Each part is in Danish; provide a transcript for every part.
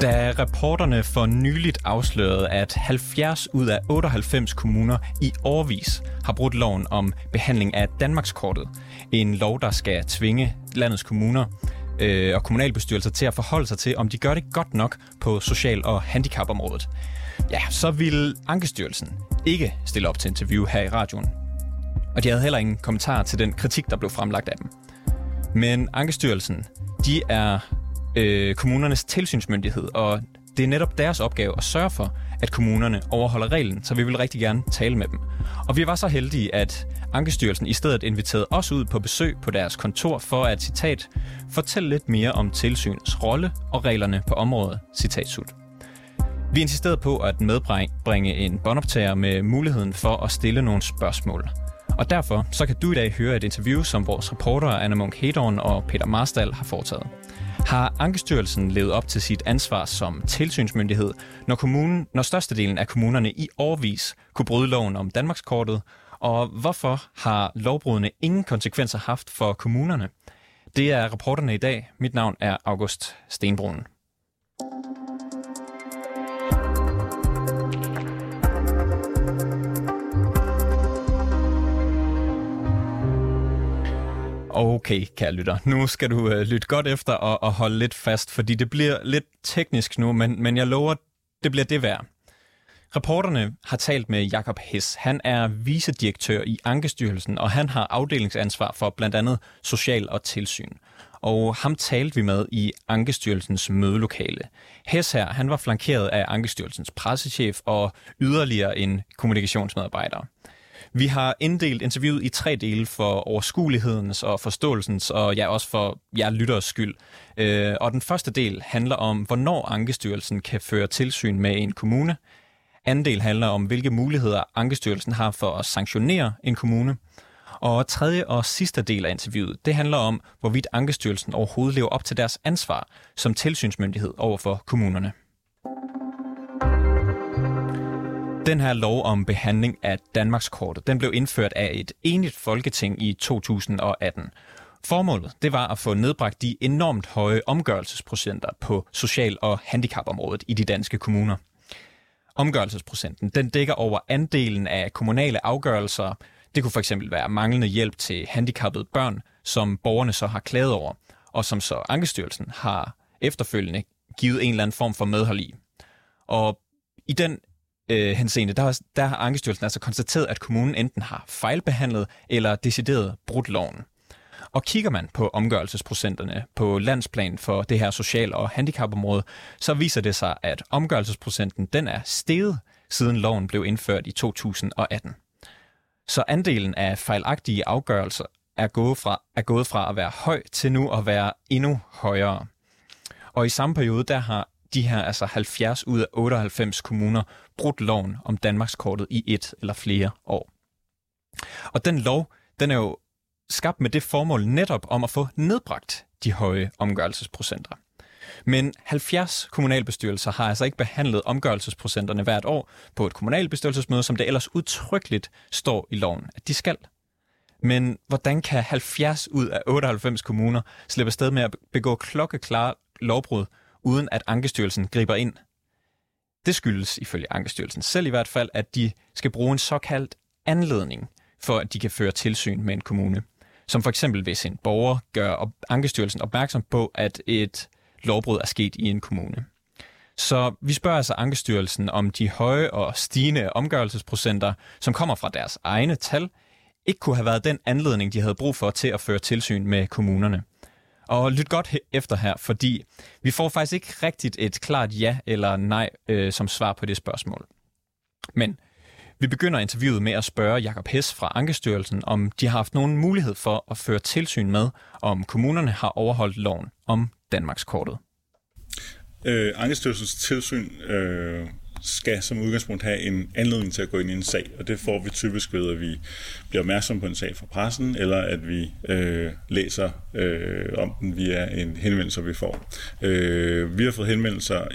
Da Reporterne for nyligt afslørede, at 70 ud af 98 kommuner i årevis har brudt loven om behandling af Danmarkskortet, en lov, der skal tvinge landets kommuner og kommunalbestyrelser til at forholde sig til, om de gør det godt nok på social- og handicapområdet, ja, så ville Ankestyrelsen ikke stille op til interview her i radioen. Og de havde heller ingen kommentar til den kritik, der blev fremlagt af dem. Men Ankestyrelsen, de er kommunernes tilsynsmyndighed, og det er netop deres opgave at sørge for, at kommunerne overholder reglen, så vi vil rigtig gerne tale med dem. Og vi var så heldige, at Ankestyrelsen i stedet inviterede os ud på besøg på deres kontor for at, citat, fortælle lidt mere om tilsynets rolle og reglerne på området, citat slut. Vi insisterede på at medbringe en båndoptager med muligheden for at stille nogle spørgsmål. Og derfor så kan du i dag høre et interview, som vores reportere Anna Munch Heydorn og Peter Marstal har foretaget. Har Ankestyrelsen levet op til sit ansvar som tilsynsmyndighed, når størstedelen af kommunerne i årevis kunne bryde loven om Danmarkskortet? Og hvorfor har lovbrudene ingen konsekvenser haft for kommunerne? Det er Reporterne i dag. Mit navn er August Stenbroen. Okay, kære lytter. Nu skal du lytte godt efter og holde lidt fast, fordi det bliver lidt teknisk nu, men jeg lover, det bliver det værd. Reporterne har talt med Jacob Hess. Han er vicedirektør i Ankestyrelsen, og han har afdelingsansvar for blandt andet social og tilsyn. Og ham talte vi med i Ankestyrelsens mødelokale. Hess her, han var flankeret af Ankestyrelsens pressechef og yderligere en kommunikationsmedarbejder. Vi har inddelt interviewet i 3 dele for overskuelighedens og forståelsens, og ja, også for lytteres skyld. Og den første del handler om, hvornår Ankestyrelsen kan føre tilsyn med en kommune. Anden del handler om, hvilke muligheder Ankestyrelsen har for at sanktionere en kommune. Og tredje og sidste del af interviewet, det handler om, hvorvidt Ankestyrelsen overhovedet lever op til deres ansvar som tilsynsmyndighed overfor kommunerne. Den her lov om behandling af Danmarkskortet, den blev indført af et enigt folketing i 2018. Formålet, det var at få nedbragt de enormt høje omgørelsesprocenter på social- og handicapområdet i de danske kommuner. Omgørelsesprocenten, den dækker over andelen af kommunale afgørelser. Det kunne fx være manglende hjælp til handicappede børn, som borgerne så har klaget over, og som så Ankestyrelsen har efterfølgende givet en eller anden form for medhold i. Og i den henseende, der har Ankestyrelsen altså konstateret, at kommunen enten har fejlbehandlet eller decideret brudt loven. Og kigger man på omgørelsesprocenterne på landsplan for det her social- og handicapområde, så viser det sig, at omgørelsesprocenten den er steget, siden loven blev indført i 2018. Så andelen af fejlagtige afgørelser er gået fra at være høj til nu at være endnu højere. Og i samme periode, der har de her altså 70 ud af 98 kommuner brudt loven om Danmarkskortet i et eller flere år. Og den lov, den er jo skabt med det formål netop om at få nedbragt de høje omgørelsesprocenter. Men 70 kommunalbestyrelser har altså ikke behandlet omgørelsesprocenterne hvert år på et kommunalbestyrelsesmøde, som det ellers udtrykkeligt står i loven, at de skal. Men hvordan kan 70 ud af 98 kommuner slippe afsted med at begå klokkeklare lovbrud, uden at Ankestyrelsen griber ind? Det skyldes, ifølge Ankestyrelsen selv i hvert fald, at de skal bruge en såkaldt anledning, for at de kan føre tilsyn med en kommune. Som for eksempel hvis en borger gør Ankestyrelsen opmærksom på, at et lovbrud er sket i en kommune. Så vi spørger altså Ankestyrelsen, om de høje og stigende omgørelsesprocenter, som kommer fra deres egne tal, ikke kunne have været den anledning, de havde brug for til at føre tilsyn med kommunerne. Og lyt godt efter her, fordi vi får faktisk ikke rigtigt et klart ja eller nej som svar på det spørgsmål. Men vi begynder interviewet med at spørge Jacob Hess fra Ankestyrelsen, om de har haft nogen mulighed for at føre tilsyn med, om kommunerne har overholdt loven om Danmarkskortet. Ankestyrelsens tilsyn skal som udgangspunkt have en anledning til at gå ind i en sag, og det får vi typisk ved, at vi bliver opmærksom på en sag fra pressen, eller at vi læser om den via en henvendelse, vi får. Vi har fået henvendelser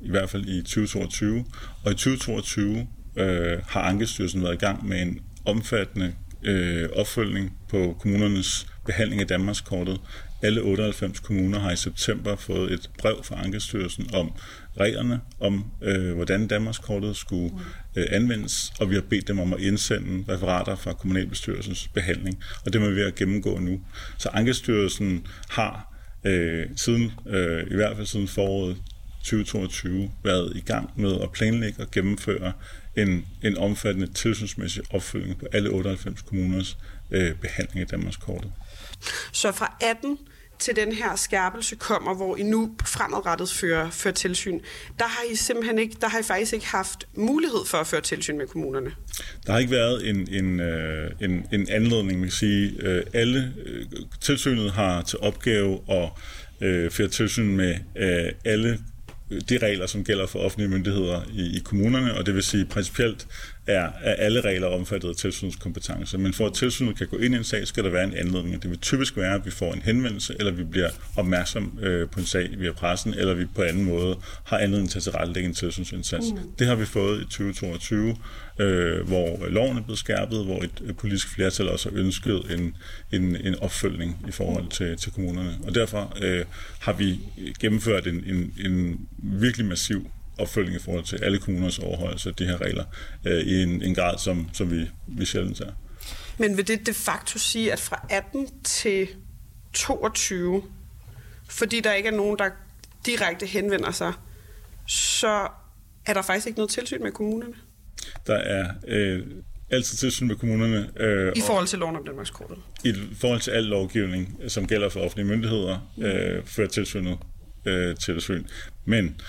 i hvert fald i 2022, og i 2022 har Ankestyrelsen været i gang med en omfattende opfølgning på kommunernes behandling af Danmarkskortet Alle 98 kommuner har i september fået et brev fra Ankestyrelsen om reglerne om, hvordan Danmarkskortet skulle anvendes, og vi har bedt dem om at indsende referater fra kommunalbestyrelsens behandling, og det må vi ved at gennemgå nu. Så Ankestyrelsen har i hvert fald siden foråret 2022 været i gang med at planlægge og gennemføre en omfattende tilsynsmæssig opfølgning på alle 98 kommuners behandling af Danmarkskortet. Så fra 18 til den her skærpelse kommer, hvor I nu fremadrettet fører tilsyn, der har I faktisk ikke haft mulighed for at føre tilsyn med kommunerne. Der har ikke været en anledning, vil sige. Alle tilsynet har til opgave at føre tilsyn med alle de regler, som gælder for offentlige myndigheder i kommunerne, og det vil sige, principielt er alle regler omfattet af tilsynskompetencer. Men for at tilsynet kan gå ind i en sag, skal der være en anledning, og det vil typisk være, at vi får en henvendelse, eller vi bliver opmærksom på en sag via pressen, eller vi på anden måde har anledning til at tilrettelægge en tilsynsindsats. Det har vi fået i 2022, hvor loven er blevet skærpet, hvor et politisk flertal også har ønsket en opfølgning i forhold til kommunerne. Og derfor har vi gennemført en virkelig massiv opfølgning i forhold til alle kommuners overholdelse af de her regler i en grad, som vi sjældent ser. Men vil det de facto sige, at fra 18 til 22, fordi der ikke er nogen, der direkte henvender sig, så er der faktisk ikke noget tilsyn med kommunerne? Der er altid tilsyn med kommunerne. I forhold til loven om Danmarkskortet? I forhold til al lovgivning, som gælder for offentlige myndigheder, før tilsynet tilsyn. Men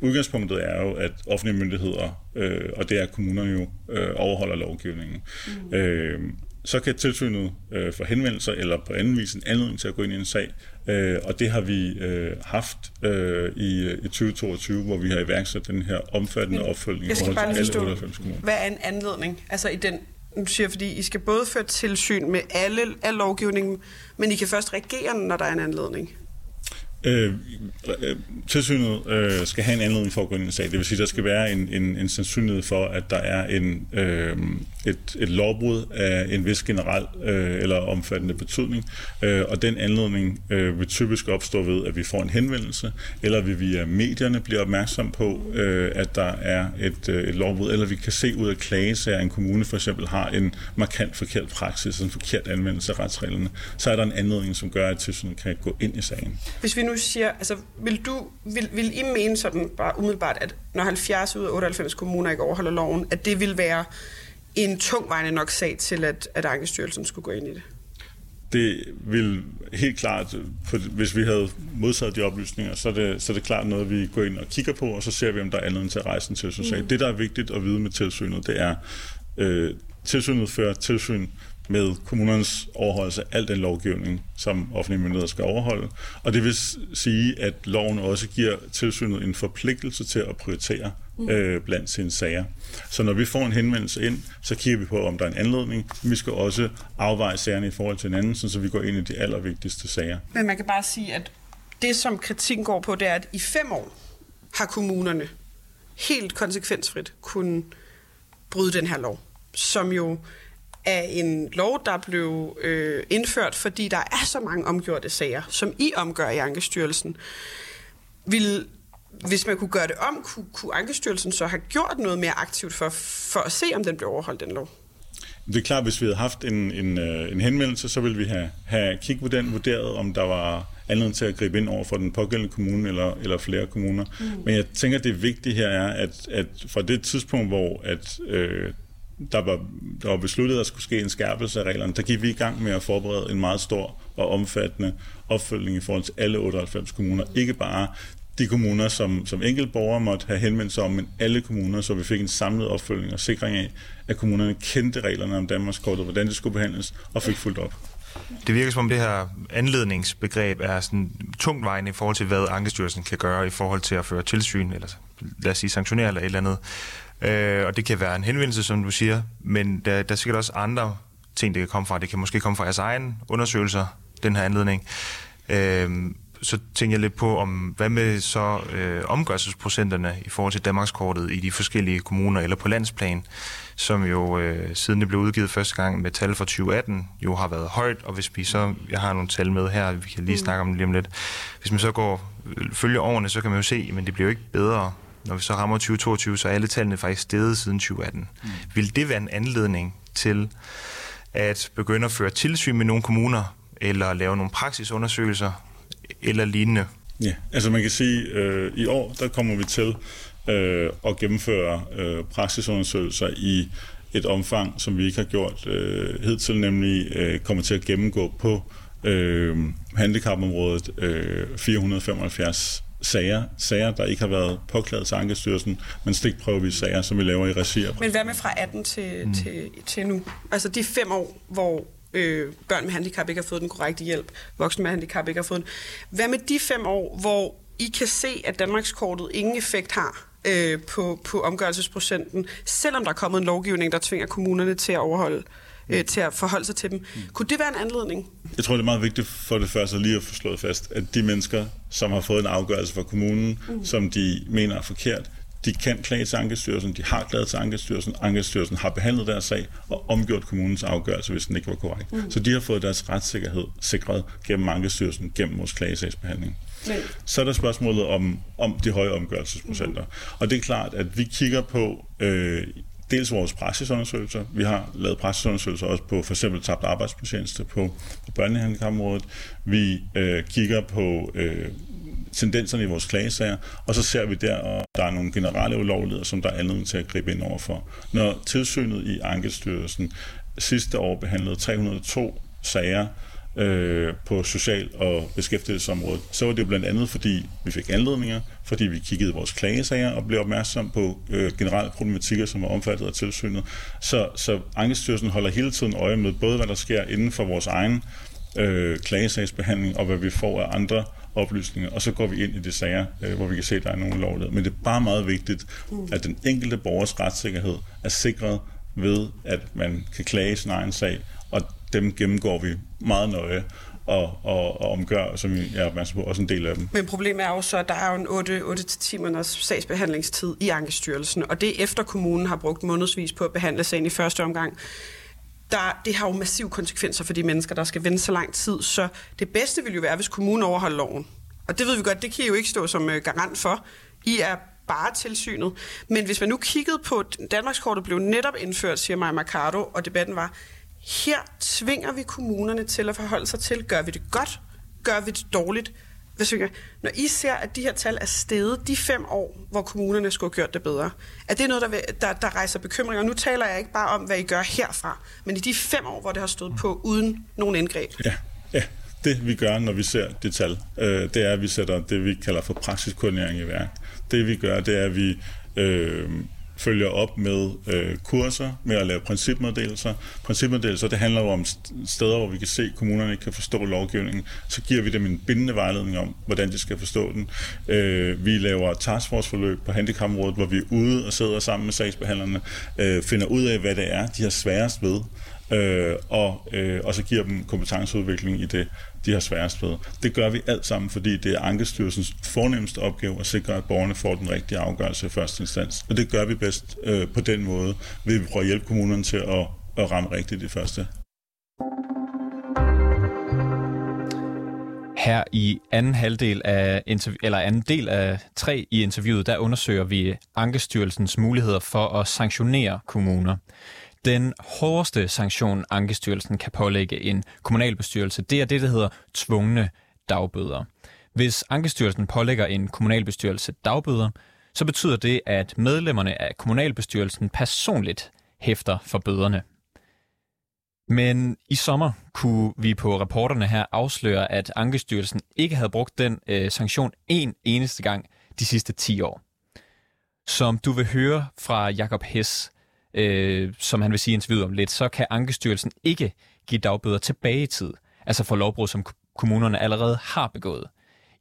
udgangspunktet er jo, at offentlige myndigheder, og det er kommunerne jo, overholder lovgivningen. Så kan tilsynet få henvendelser eller på anden vis en anledning til at gå ind i en sag, og det har vi haft i 2022, hvor vi har iværksat den her omfattende opfølgning. Jeg skal bare forstå, hvad er en anledning? Altså i den, nu siger jeg, fordi I skal både føre tilsyn med al lovgivningen, men I kan først reagere, når der er en anledning. Tilsynet skal have en anledning for at gå ind i en sag. Det vil sige, at der skal være en sandsynlighed for, at der er et lovbrud af en vis generel eller omfattende betydning, og den anledning vil typisk opstå ved, at vi får en henvendelse, eller vi via medierne bliver opmærksom på, at der er et lovbrud, eller vi kan se ud af klagesager, at en kommune for eksempel har en markant forkert praksis, en forkert anvendelse af retsreglerne, så er der en anledning, som gør, at tilsynet kan gå ind i sagen. Hvis vi nu siger, altså vil I mene sådan bare umiddelbart, at når 70 ud af 98 kommuner ikke overholder loven, at det vil være en tungvejende nok sag til, at Ankestyrelsen skulle gå ind i det? Det vil helt klart, hvis vi havde modsat de oplysninger, så er det klart noget, vi går ind og kigger på, og så ser vi, om der er anledning til at rejse en tilsynssag. Det, der er vigtigt at vide med tilsynet, det er, tilsynet fører tilsyn med kommunernes overholdelse af al den lovgivning, som offentlige myndigheder skal overholde. Og det vil sige, at loven også giver tilsynet en forpligtelse til at prioritere blandt sine sager. Så når vi får en henvendelse ind, så kigger vi på, om der er en anledning. Vi skal også afveje sagerne i forhold til hinanden, så vi går ind i de allervigtigste sager. Men man kan bare sige, at det, som kritikken går på, det er, at i 5 år har kommunerne helt konsekvensfrit kunne bryde den her lov, som jo af en lov, der blev indført, fordi der er så mange omgjorte sager, som I omgør i Ankestyrelsen. Hvis man kunne gøre det om, kunne Ankestyrelsen så have gjort noget mere aktivt for at se, om den blev overholdt, den lov? Det er klart, at hvis vi havde haft en henvendelse, så ville vi have kigget på den, vurderet, om der var anledning til at gribe ind over for den pågældende kommune eller flere kommuner. Men jeg tænker, at det vigtige her er, at fra det tidspunkt, hvor der var besluttet, at der skulle ske en skærpelse af reglerne, der gik vi i gang med at forberede en meget stor og omfattende opfølgning i forhold til alle 98 kommuner. Ikke bare de kommuner, som enkeltborgere måtte have henvendt sig om, men alle kommuner, så vi fik en samlet opfølgning og sikring af, at kommunerne kendte reglerne om Danmarkskortet, hvordan det skulle behandles, og fik fuldt op. Det virker som om det her anledningsbegreb er sådan tungtvejende i forhold til, hvad Ankestyrelsen kan gøre i forhold til at føre tilsyn, eller lad os sige sanktionere eller et eller andet. Og det kan være en henvendelse, som du siger, men der er sikkert også andre ting, der kan komme fra. Det kan måske komme fra jeres egen undersøgelser, den her anledning. så tænker jeg lidt på, om hvad med så omgørelsesprocenterne i forhold til Danmarkskortet i de forskellige kommuner eller på landsplan, som jo siden det blev udgivet første gang med tal for 2018, jo har været højt, og hvis vi så, jeg har nogle tal med her, vi kan lige snakke om det lige om lidt, hvis man så følger årene, så kan man jo se, men det bliver jo ikke bedre. Når vi så rammer 2022, så er alle tallene faktisk steget siden 2018. Mm. Vil det være en anledning til at begynde at føre tilsyn med nogle kommuner, eller lave nogle praksisundersøgelser, eller lignende? Ja, altså man kan sige, i år der kommer vi til at gennemføre praksisundersøgelser i et omfang, som vi ikke har gjort hidtil, nemlig kommer til at gennemgå på handicapområdet 475 sager, der ikke har været påklaget til Ankestyrelsen, men stikprøvevis sager, som vi laver i regi. Men hvad med fra 18 til nu? Altså de 5 år, hvor børn med handicap ikke har fået den korrekte hjælp, voksne med handicap ikke har fået den. Hvad med de 5 år, hvor I kan se, at Danmarkskortet ingen effekt har på omgørelsesprocenten, selvom der er kommet en lovgivning, der tvinger kommunerne til at overholde, til at forholde sig til dem. Kunne det være en anledning? Jeg tror, det er meget vigtigt for det første lige at få slået fast, at de mennesker, som har fået en afgørelse fra kommunen, som de mener er forkert, de kan klage til Ankestyrelsen, de har klaget til Ankestyrelsen, Ankestyrelsen har behandlet deres sag og omgjort kommunens afgørelse, hvis den ikke var korrekt. Så de har fået deres retssikkerhed sikret gennem Ankestyrelsen, gennem vores klagesagsbehandling. Så er der spørgsmålet om de høje omgørelsesprocenter. Og det er klart, at vi kigger på dels vores praksisundersøgelser. Vi har lavet praksisundersøgelser også på for eksempel tabt arbejdsfortjeneste på børnehandicapområdet. Vi kigger på tendenserne i vores klagesager, og så ser vi der, og der er nogle generelle ulovligheder, som der er anledning til at gribe ind overfor. Når tilsynet i Ankestyrelsen sidste år behandlede 302 sager på social- og beskæftigelsesområdet, så var det blandt andet, fordi vi fik anledninger, fordi vi kiggede vores klagesager og blev opmærksom på generelle problematikker, som er omfattet af tilsynet. Så Ankestyrelsen holder hele tiden øje med både, hvad der sker inden for vores egen klagesagsbehandling, og hvad vi får af andre oplysninger, og så går vi ind i de sager, hvor vi kan se, at der er nogle lovligheder. Men det er bare meget vigtigt, at den enkelte borgers retssikkerhed er sikret ved, at man kan klage sin egen sag, og dem gennemgår vi meget nøje og omgør, som jeg er opmærksom på, også en del af dem. Men problemet er jo så, at der er jo en 8-10 måneders sagsbehandlingstid i Ankestyrelsen, og det efter kommunen har brugt månedsvis på at behandle sagen i første omgang. Det har jo massive konsekvenser for de mennesker, der skal vente så lang tid, så det bedste vil jo være, hvis kommunen overholder loven. Og det ved vi godt, det kan I jo ikke stå som garant for. I er bare tilsynet. Men hvis man nu kiggede på, Danmarkskortet blev netop indført, siger Maja Mercado, og debatten var, her tvinger vi kommunerne til at forholde sig til, gør vi det godt, gør vi det dårligt. Når I ser, at de her tal er steget de 5 år, hvor kommunerne skulle have gjort det bedre, er det noget, der rejser bekymringer? Nu taler jeg ikke bare om, hvad I gør herfra, men i de 5 år, hvor det har stået på uden nogen indgreb. Ja. Det vi gør, når vi ser det tal, det er, at vi sætter det, vi kalder for praksiskoordinering i værk. Det vi gør, det er, at vi følger op med kurser, med at lave principmeddelelser. Principmeddelelser, det handler jo om steder, hvor vi kan se, at kommunerne ikke kan forstå lovgivningen. Så giver vi dem en bindende vejledning om, hvordan de skal forstå den. Vi laver taskforceforløb på handicapområdet, hvor vi er ude og sidder sammen med sagsbehandlerne, finder ud af, hvad det er, de har sværest ved, og så giver dem kompetenceudvikling i det, de har sværest ved. Det gør vi alt sammen, fordi det er Ankestyrelsens fornemmeste opgave at sikre, at borgerne får den rigtige afgørelse i første instans. Og det gør vi bedst på den måde, ved at vi prøver at hjælpe kommunerne til at ramme rigtigt i første. Her i anden del af 3 i interviewet, der undersøger vi Ankestyrelsens muligheder for at sanktionere kommuner. Den hårdeste sanktion, Ankestyrelsen kan pålægge en kommunalbestyrelse, det er det, der hedder tvungne dagbøder. Hvis Ankestyrelsen pålægger en kommunalbestyrelse dagbøder, så betyder det, at medlemmerne af kommunalbestyrelsen personligt hæfter for bøderne. Men i sommer kunne vi på Reporterne her afsløre, at Ankestyrelsen ikke havde brugt den sanktion en eneste gang de sidste 10 år. Som du vil høre fra Jacob Hess, som han vil sige interviewet om lidt, så kan Ankestyrelsen ikke give dagbøder tilbage i tid, altså for lovbrud, som kommunerne allerede har begået.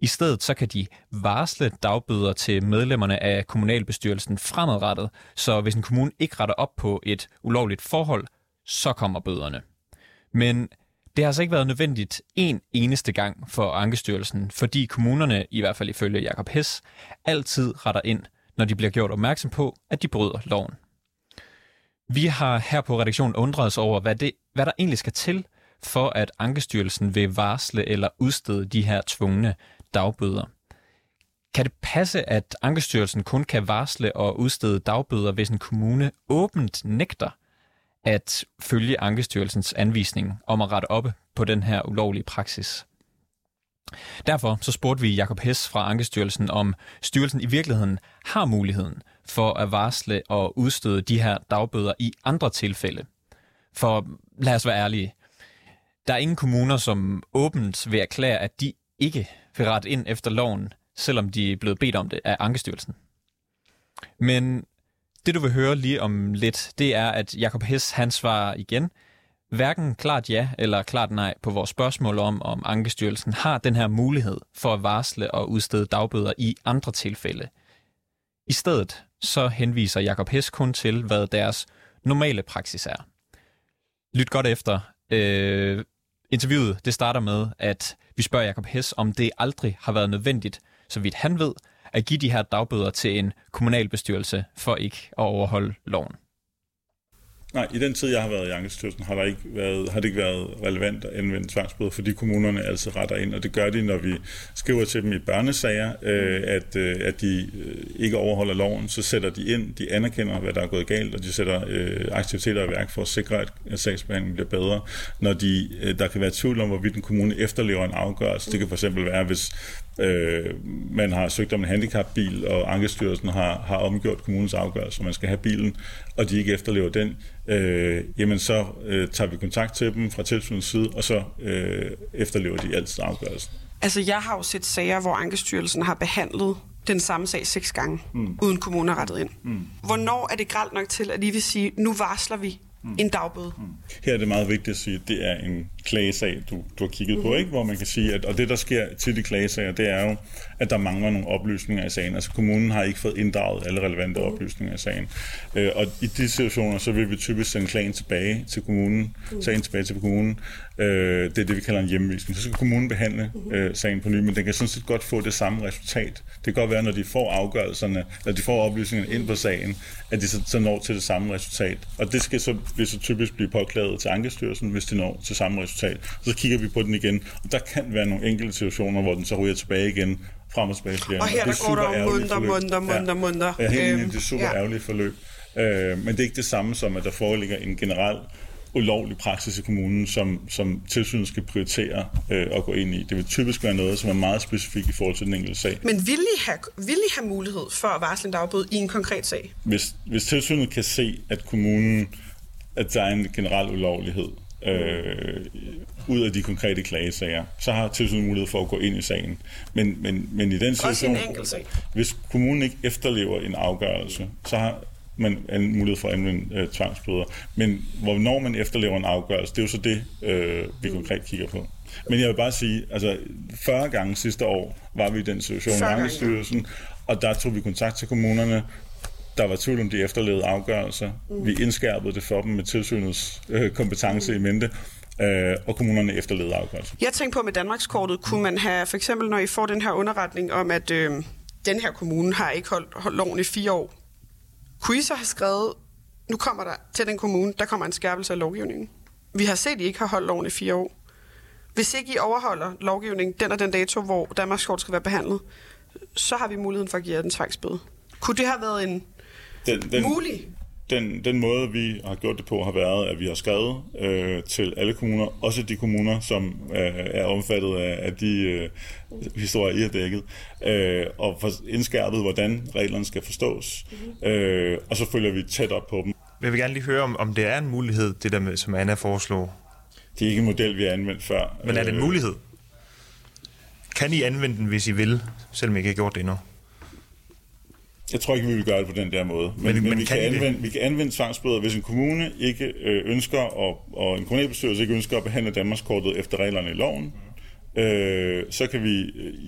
I stedet så kan de varsle dagbøder til medlemmerne af kommunalbestyrelsen fremadrettet, så hvis en kommune ikke retter op på et ulovligt forhold, så kommer bøderne. Men Det har altså ikke været nødvendigt en eneste gang for Ankestyrelsen, fordi kommunerne, i hvert fald ifølge Jacob Hess, altid retter ind, når de bliver gjort opmærksom på, at de bryder loven. Vi har her på redaktionen undret os over, hvad der egentlig skal til, for at Ankestyrelsen vil varsle eller udstede de her tvungne dagbøder. Kan det passe, at Ankestyrelsen kun kan varsle og udstede dagbøder, hvis en kommune åbent nægter at følge Ankestyrelsens anvisning om at rette op på den her ulovlige praksis? Derfor så spurgte vi Jacob Hess fra Ankestyrelsen, om styrelsen i virkeligheden har muligheden for at varsle og udstede de her dagbøder i andre tilfælde. For lad os være ærlige, der er ingen kommuner, som åbent vil erklære, at de ikke vil rette ind efter loven, selvom de er blevet bedt om det af Ankestyrelsen. Men det, du vil høre lige om lidt, det er, at Jacob Hess, han svarer igen hverken klart ja eller klart nej på vores spørgsmål om Ankestyrelsen har den her mulighed for at varsle og udstede dagbøder i andre tilfælde. I stedet så henviser Jacob Hess kun til, hvad deres normale praksis er. Lyt godt efter. Interviewet det starter med, at vi spørger Jacob Hess, om det aldrig har været nødvendigt, så vidt han ved, at give de her dagbøder til en kommunalbestyrelse for ikke at overholde loven. Nej, i den tid, jeg har været i Ankestyrelsen, har det ikke været relevant at anvende tvangsbøder, fordi kommunerne altså retter ind, og det gør de, når vi skriver til dem i børnesager, at de ikke overholder loven, så sætter de ind, de anerkender, hvad der er gået galt, og de sætter aktiviteter i værk for at sikre, at sagsbehandlingen bliver bedre, når der kan være tvivl om, hvorvidt en kommune efterlever en afgørelse. Det kan for eksempel være, hvis man har søgt om en handicapbil, og Ankestyrelsen har omgjort kommunens afgørelse, man skal have bilen, og de ikke efterlever den, jamen så tager vi kontakt til dem fra tilsynets side, og så efterlever de altid afgørelsen. Altså jeg har jo set sager, hvor Ankestyrelsen har behandlet den samme sag 6 gange, uden kommunen har rettet ind. Hvornår er det grelt nok til, at I vil sige, nu varsler vi en dagbøde? Her er det meget vigtigt at sige, at det er en klagesag, du har kigget på, ikke? Hvor man kan sige, at og det, der sker til de klagesager, det er jo, at der mangler nogle oplysninger i sagen. Altså kommunen har ikke fået inddraget alle relevante oplysninger i sagen. Og i de situationer, så vil vi typisk sende klagen tilbage til kommunen, sagen tilbage til kommunen. Det er det, vi kalder en hjemvisning. Så skal kommunen behandle sagen på ny, men den kan sådan set godt få det samme resultat. Det kan godt være, når de får afgørelserne, eller de får oplysningerne ind på sagen, at de så når til det samme resultat. Og det skal så vil så typisk blive påklaget til Ankestyrelsen, hvis de når til samme resultat. Så kigger vi på den igen, og der kan være nogle enkelte situationer, hvor den så ryger tilbage igen, frem og tilbage igen. Og her der går der måneder. Ja, helt enig, det er super ærgerlige forløb. Men det er ikke det samme som, at der foreligger en generel ulovlig praksis i kommunen, som tilsynet skal prioritere at gå ind i. Det vil typisk være noget, som er meget specifikt i forhold til den enkelte sag. Men vil I have mulighed for at varsle en dagbøde i en konkret sag? Hvis tilsynet kan se, at kommunen at der er en generel ulovlighed ud af de konkrete klagesager, så har tilsynet mulighed for at gå ind i sagen. Men i den situation, hvis kommunen ikke efterlever en afgørelse, så har man en mulighed for at anvende tvangsbøder. Men hvornår man efterlever en afgørelse, det er jo så det, vi konkret kigger på. Men jeg vil bare sige, altså 40 gange sidste år var vi i den situation i Ankestyrelsen, og der tog vi kontakt til kommunerne. Der var tvivl om de efterlevede afgørelser. Vi indskærpede det for dem med tilsynets kompetence i mente, og kommunerne efterlevede afgørelser. Jeg tænkte på med Danmarkskortet, kunne man have, for eksempel når I får den her underretning om, at den her kommune har ikke holdt loven i 4 år, kunne I så have skrevet, nu kommer der til den kommune, der kommer en skærpelse af lovgivningen. Vi har set, at I ikke har holdt loven i 4 år. Hvis ikke I overholder lovgivningen den og den dato, hvor Danmarkskortet skal være behandlet, så har vi muligheden for at give jer den tvangsbøde. Kunne det have været en mulig? Den måde, vi har gjort det på, har været, at vi har skrevet til alle kommuner, også de kommuner, som er omfattet af de historier, I har dækket, og indskærpet, hvordan reglerne skal forstås, og så følger vi tæt op på dem. Jeg vil gerne lige høre, om det er en mulighed, det der med, som Anna foreslår. Det er ikke en model, vi har anvendt før. Men er det en mulighed? Kan I anvende den, hvis I vil, selvom I ikke har gjort det endnu? Jeg tror ikke, vi vil gøre det på den der måde. Men vi kan anvende tvangsbøder, hvis en kommune ikke ønsker, og en kommunalbestyrelse ikke ønsker at behandle Danmarkskortet efter reglerne i loven, så kan vi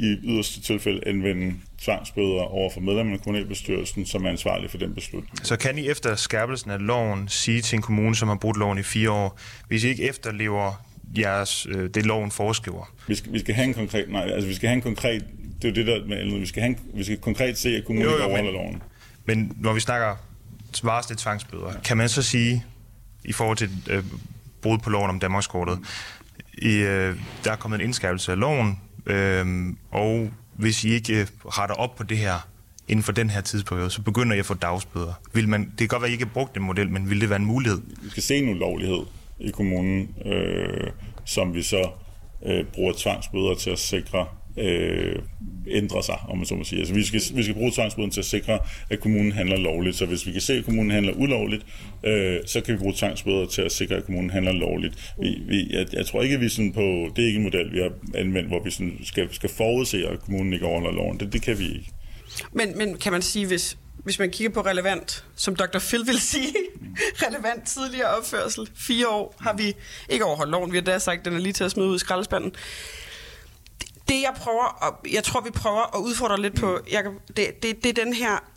i yderste tilfælde anvende tvangsbøder over for medlemmerne af kommunalbestyrelsen, som er ansvarlige for den beslutning. Så kan I efter skærpelsen af loven sige til en kommune, som har brudt loven i 4 år, hvis I ikke efterlever jeres, det loven foreskriver? Vi skal have en konkret, nej, altså vi skal have en konkret, det er jo det der med, vi skal konkret se, at kommunen overholder loven. Men når vi snakker varslet tvangsbøder, ja, kan man så sige, i forhold til brud på loven om Danmarkskortet, der er kommet en indskærpelse af loven, og hvis I ikke retter op på det her inden for den her tidsperiode, så begynder I at få dagsbøder. Det kan godt være, at I ikke har brugt den model, men vil det være en mulighed? Vi skal se en ulovlighed i kommunen, som vi så bruger tvangsbøder til at sikre ændre sig, om man så må sige. Altså, vi skal bruge tvangsbøden til at sikre, at kommunen handler lovligt. Så hvis vi kan se, at kommunen handler ulovligt, så kan vi bruge tvangsbøder til at sikre, at kommunen handler lovligt. Jeg tror ikke, at vi sådan på... Det er ikke en model, vi har anvendt, hvor vi sådan skal forudse, at kommunen ikke overholder loven. Det kan vi ikke. Men kan man sige, hvis man kigger på relevant, som Dr. Phil vil sige, relevant tidligere opførsel, 4 år har vi ikke overholdt loven. Vi har da sagt, at den er lige til at smide ud i skraldespanden. Det jeg tror vi prøver at udfordre lidt på, Jacob, det er den her,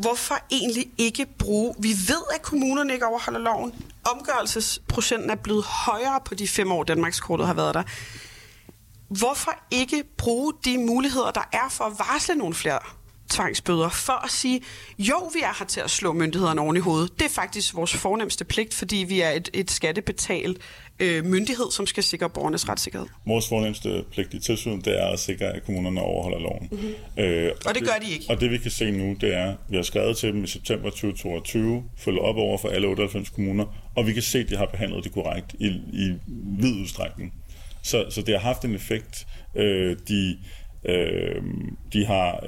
hvorfor egentlig ikke bruge, vi ved, at kommunerne ikke overholder loven, omgørelsesprocenten er blevet højere på de 5 år, Danmarkskortet har været der. Hvorfor ikke bruge de muligheder, der er for at varsle nogle flere tvangsbøder, for at sige, jo, vi er her til at slå myndighederne oven i hovedet. Det er faktisk vores fornemste pligt, fordi vi er et skattebetalt myndighed, som skal sikre borgernes retssikkerhed. Vores fornemste pligt i tilsynet, det er at sikre, at kommunerne overholder loven. Mm-hmm. Og det gør de ikke. Og det vi kan se nu, det er, at vi har skrevet til dem i september 2022, følger op over for alle 98 kommuner, og vi kan se, at de har behandlet det korrekt i vid udstrækning. Så det har haft en effekt. De har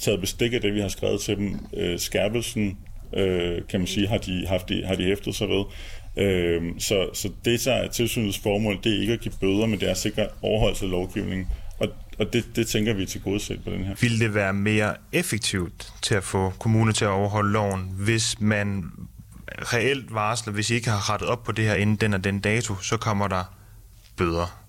taget bestik af det, vi har skrevet til dem. Skærpelsen, kan man sige, har de hæftet sig ved. Så det, der er tilsynets formål, det er ikke at give bøder, men det er sikkert overholdelse af lovgivningen. Og det tænker vi til gode set på den her. Vil det være mere effektivt til at få kommuner til at overholde loven, hvis man reelt varsler, hvis I ikke har rettet op på det her inden den og den dato, så kommer der bøder?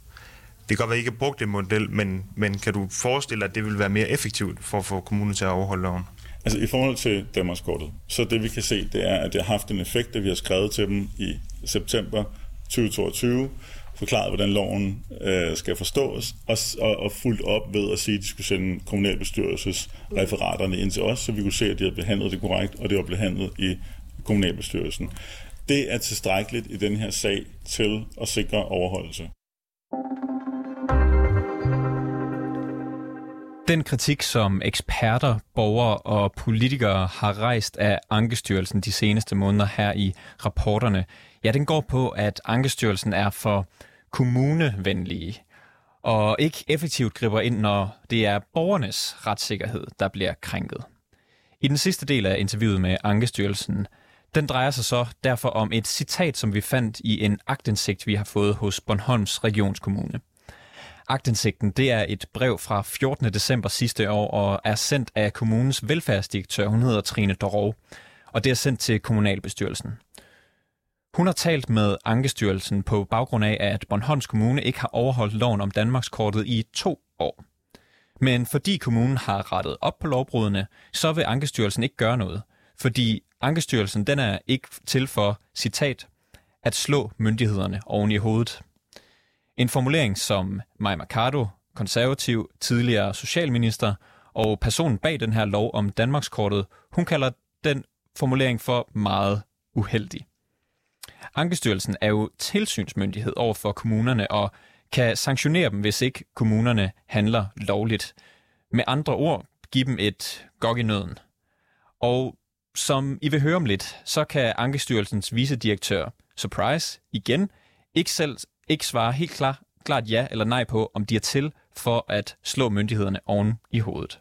Det kan godt være, at I ikke har brugt en model, men kan du forestille dig, at det vil være mere effektivt for at få kommunen til at overholde loven? Altså i forhold til Danmarkskortet, så det vi kan se, det er, at det har haft en effekt, det vi har skrevet til dem i september 2022, forklaret, hvordan loven skal forstås, og fuldt op ved at sige, at de skulle sende kommunalbestyrelsesreferaterne ind til os, så vi kunne se, at de havde behandlet det korrekt, og det var behandlet i kommunalbestyrelsen. Det er tilstrækkeligt i den her sag til at sikre overholdelse. Den kritik, som eksperter, borgere og politikere har rejst af Ankestyrelsen de seneste måneder her i rapporterne, ja, den går på, at Ankestyrelsen er for kommunevenlige og ikke effektivt griber ind, når det er borgernes retssikkerhed, der bliver krænket. I den sidste del af interviewet med Ankestyrelsen, den drejer sig så derfor om et citat, som vi fandt i en aktindsigt, vi har fået hos Bornholms regionskommune. Aktindsigten, det er et brev fra 14. december sidste år og er sendt af kommunens velfærdsdirektør, hun hedder Trine Dorov, og det er sendt til kommunalbestyrelsen. Hun har talt med Ankestyrelsen på baggrund af, at Bornholms Kommune ikke har overholdt loven om Danmarkskortet i 2 år. Men fordi kommunen har rettet op på lovbrudene, så vil Ankestyrelsen ikke gøre noget, fordi Ankestyrelsen, den er ikke til for, citat, at slå myndighederne oven i hovedet. En formulering, som Maja Mercado, konservativ, tidligere socialminister og personen bag den her lov om Danmarkskortet, hun kalder den formulering for meget uheldig. Ankestyrelsen er jo tilsynsmyndighed over for kommunerne og kan sanktionere dem, hvis ikke kommunerne handler lovligt. Med andre ord, give dem et gok i nøden. Og som I vil høre om lidt, så kan Ankestyrelsens vicedirektør, surprise, igen, ikke svare helt klart ja eller nej på, om de er til for at slå myndighederne oven i hovedet.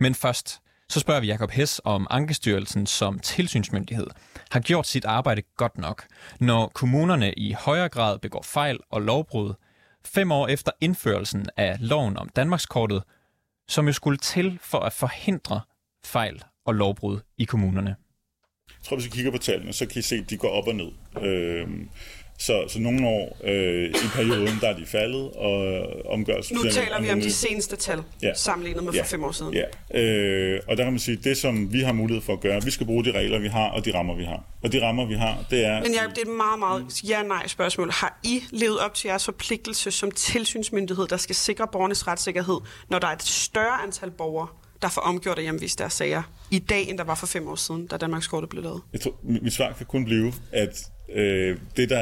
Men først, så spørger vi Jacob Hess, om Ankestyrelsen som tilsynsmyndighed har gjort sit arbejde godt nok, når kommunerne i højere grad begår fejl og lovbrud 5 år efter indførelsen af loven om Danmarkskortet, som jo skulle til for at forhindre fejl og lovbrud i kommunerne. Jeg tror, hvis I kigger på tallene, så kan I se, at de går op og ned. Så nogle år i perioden, der er de faldet, og omgørelsen... Nu taler vi om de seneste tal, sammenlignet med for 5 år siden. Ja. Og der kan man sige, det som vi har mulighed for at gøre, vi skal bruge de regler, vi har, og de rammer, vi har. Og de rammer, vi har, det er... Men Jacob, det er et meget, meget ja-nej spørgsmål. Har I levet op til jeres forpligtelse som tilsynsmyndighed, der skal sikre borgernes retssikkerhed, når der er et større antal borgere, der får omgjort og hjemvist deres sager i dag, end der var for 5 år siden, da Danmarkskortet blev lavet? Jeg tror, mit svar kan kun blive, at det, der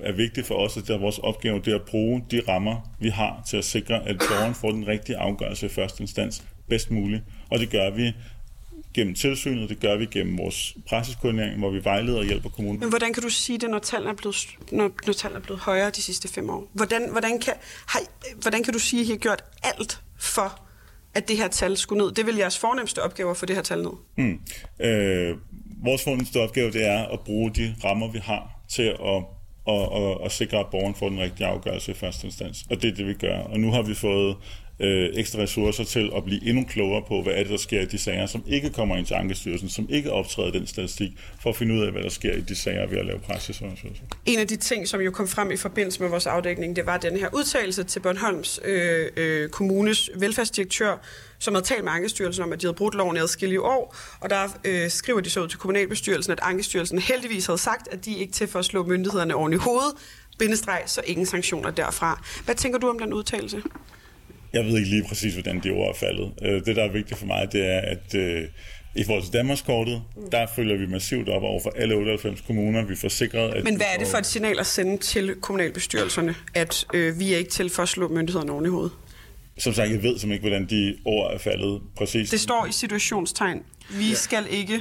er vigtigt for os, og det er vores opgave, det er at bruge de rammer, vi har til at sikre, at borgeren får den rigtige afgørelse i første instans bedst muligt. Og det gør vi gennem tilsynet, det gør vi gennem vores praksiskoordinering, hvor vi vejleder og hjælper kommunen. Men hvordan kan du sige det, når tallene er blevet, når tallene er blevet højere de sidste 5 år? Hvordan kan du sige, at I har gjort alt for, at det her tal skulle ned? Det vil jeres fornemste opgave at få det her tal ned. Vores fornemmeste opgave, det er at bruge de rammer, vi har, til at sikre, at borgeren får den rigtige afgørelse i første instans. Og det er det, vi gør. Og nu har vi fået ekstra ressourcer til at blive endnu klogere på, hvad er det, der sker i de sager, som ikke kommer ind til Ankestyrelsen, som ikke optræder den statistik, for at finde ud af, hvad der sker i de sager ved at lave praksisundersøgelser. En af de ting, som jo kom frem i forbindelse med vores afdækning, det var den her udtalelse til Bornholms kommunes velfærdsdirektør, som havde talt med Ankestyrelsen om, at de havde brudt loven i adskillige år, og der skriver de så ud til kommunalbestyrelsen, at Ankestyrelsen heldigvis havde sagt, at de ikke til for at slå myndighederne oven i hovedet, så ingen sanktioner derfra. Hvad tænker du om den udtalelse? Jeg ved ikke lige præcis, hvordan de ord er faldet. Det, der er vigtigt for mig, det er, at i forhold til Danmarkskortet, der følger vi massivt op over for alle 98 kommuner. Vi får sikret, at... Men hvad er det for et signal at sende til kommunalbestyrelserne, at vi er ikke til for at slå myndighederne oven i hovedet? Som sagt, jeg ved simpelthen ikke, hvordan de ord er faldet præcis. Det står i situationstegn. Vi skal ikke...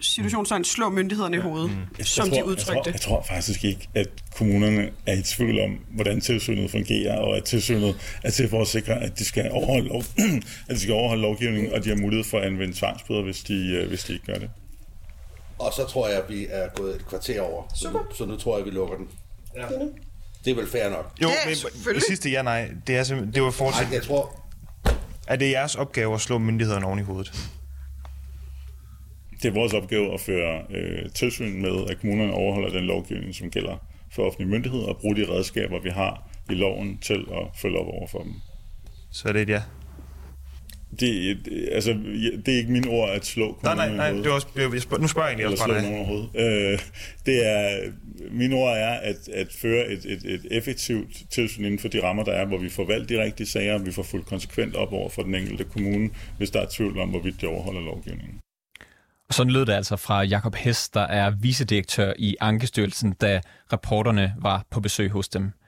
situationstegn slå myndighederne i hovedet, som de udtrykte. Jeg tror faktisk ikke, at kommunerne er i tvivl om, hvordan tilsynet fungerer, og at tilsynet er til for at sikre, at de skal overholde, overholde lovgivningen, og de har mulighed for at anvende tvangsbøder, hvis de ikke gør det. Og så tror jeg, at vi er gået et kvarter over. Så nu tror jeg, at vi lukker den. Ja. Det er vel fair nok? Jo, men det sidste ja-nej, det er simpelthen... Det var fortsat... Nej, jeg tror... Er det jeres opgave at slå myndighederne oven i hovedet? Det er vores opgave at føre tilsyn med, at kommunerne overholder den lovgivning, som gælder for offentlige myndigheder, og bruge de redskaber, vi har i loven, til at følge op over for dem. Så er det et ja? Det er ikke mine ord at slå kommunerne overhovedet. Nej, det er også, nu spørger jeg egentlig også bare dig. Mine ord er at føre et effektivt tilsyn inden for de rammer, der er, hvor vi får valgt de rigtige sager, og vi får fuldt konsekvent op over for den enkelte kommune, hvis der er tvivl om, hvorvidt de overholder lovgivningen. Sådan lød det altså fra Jacob Hess, der er vicedirektør i Ankestyrelsen, da reporterne var på besøg hos dem.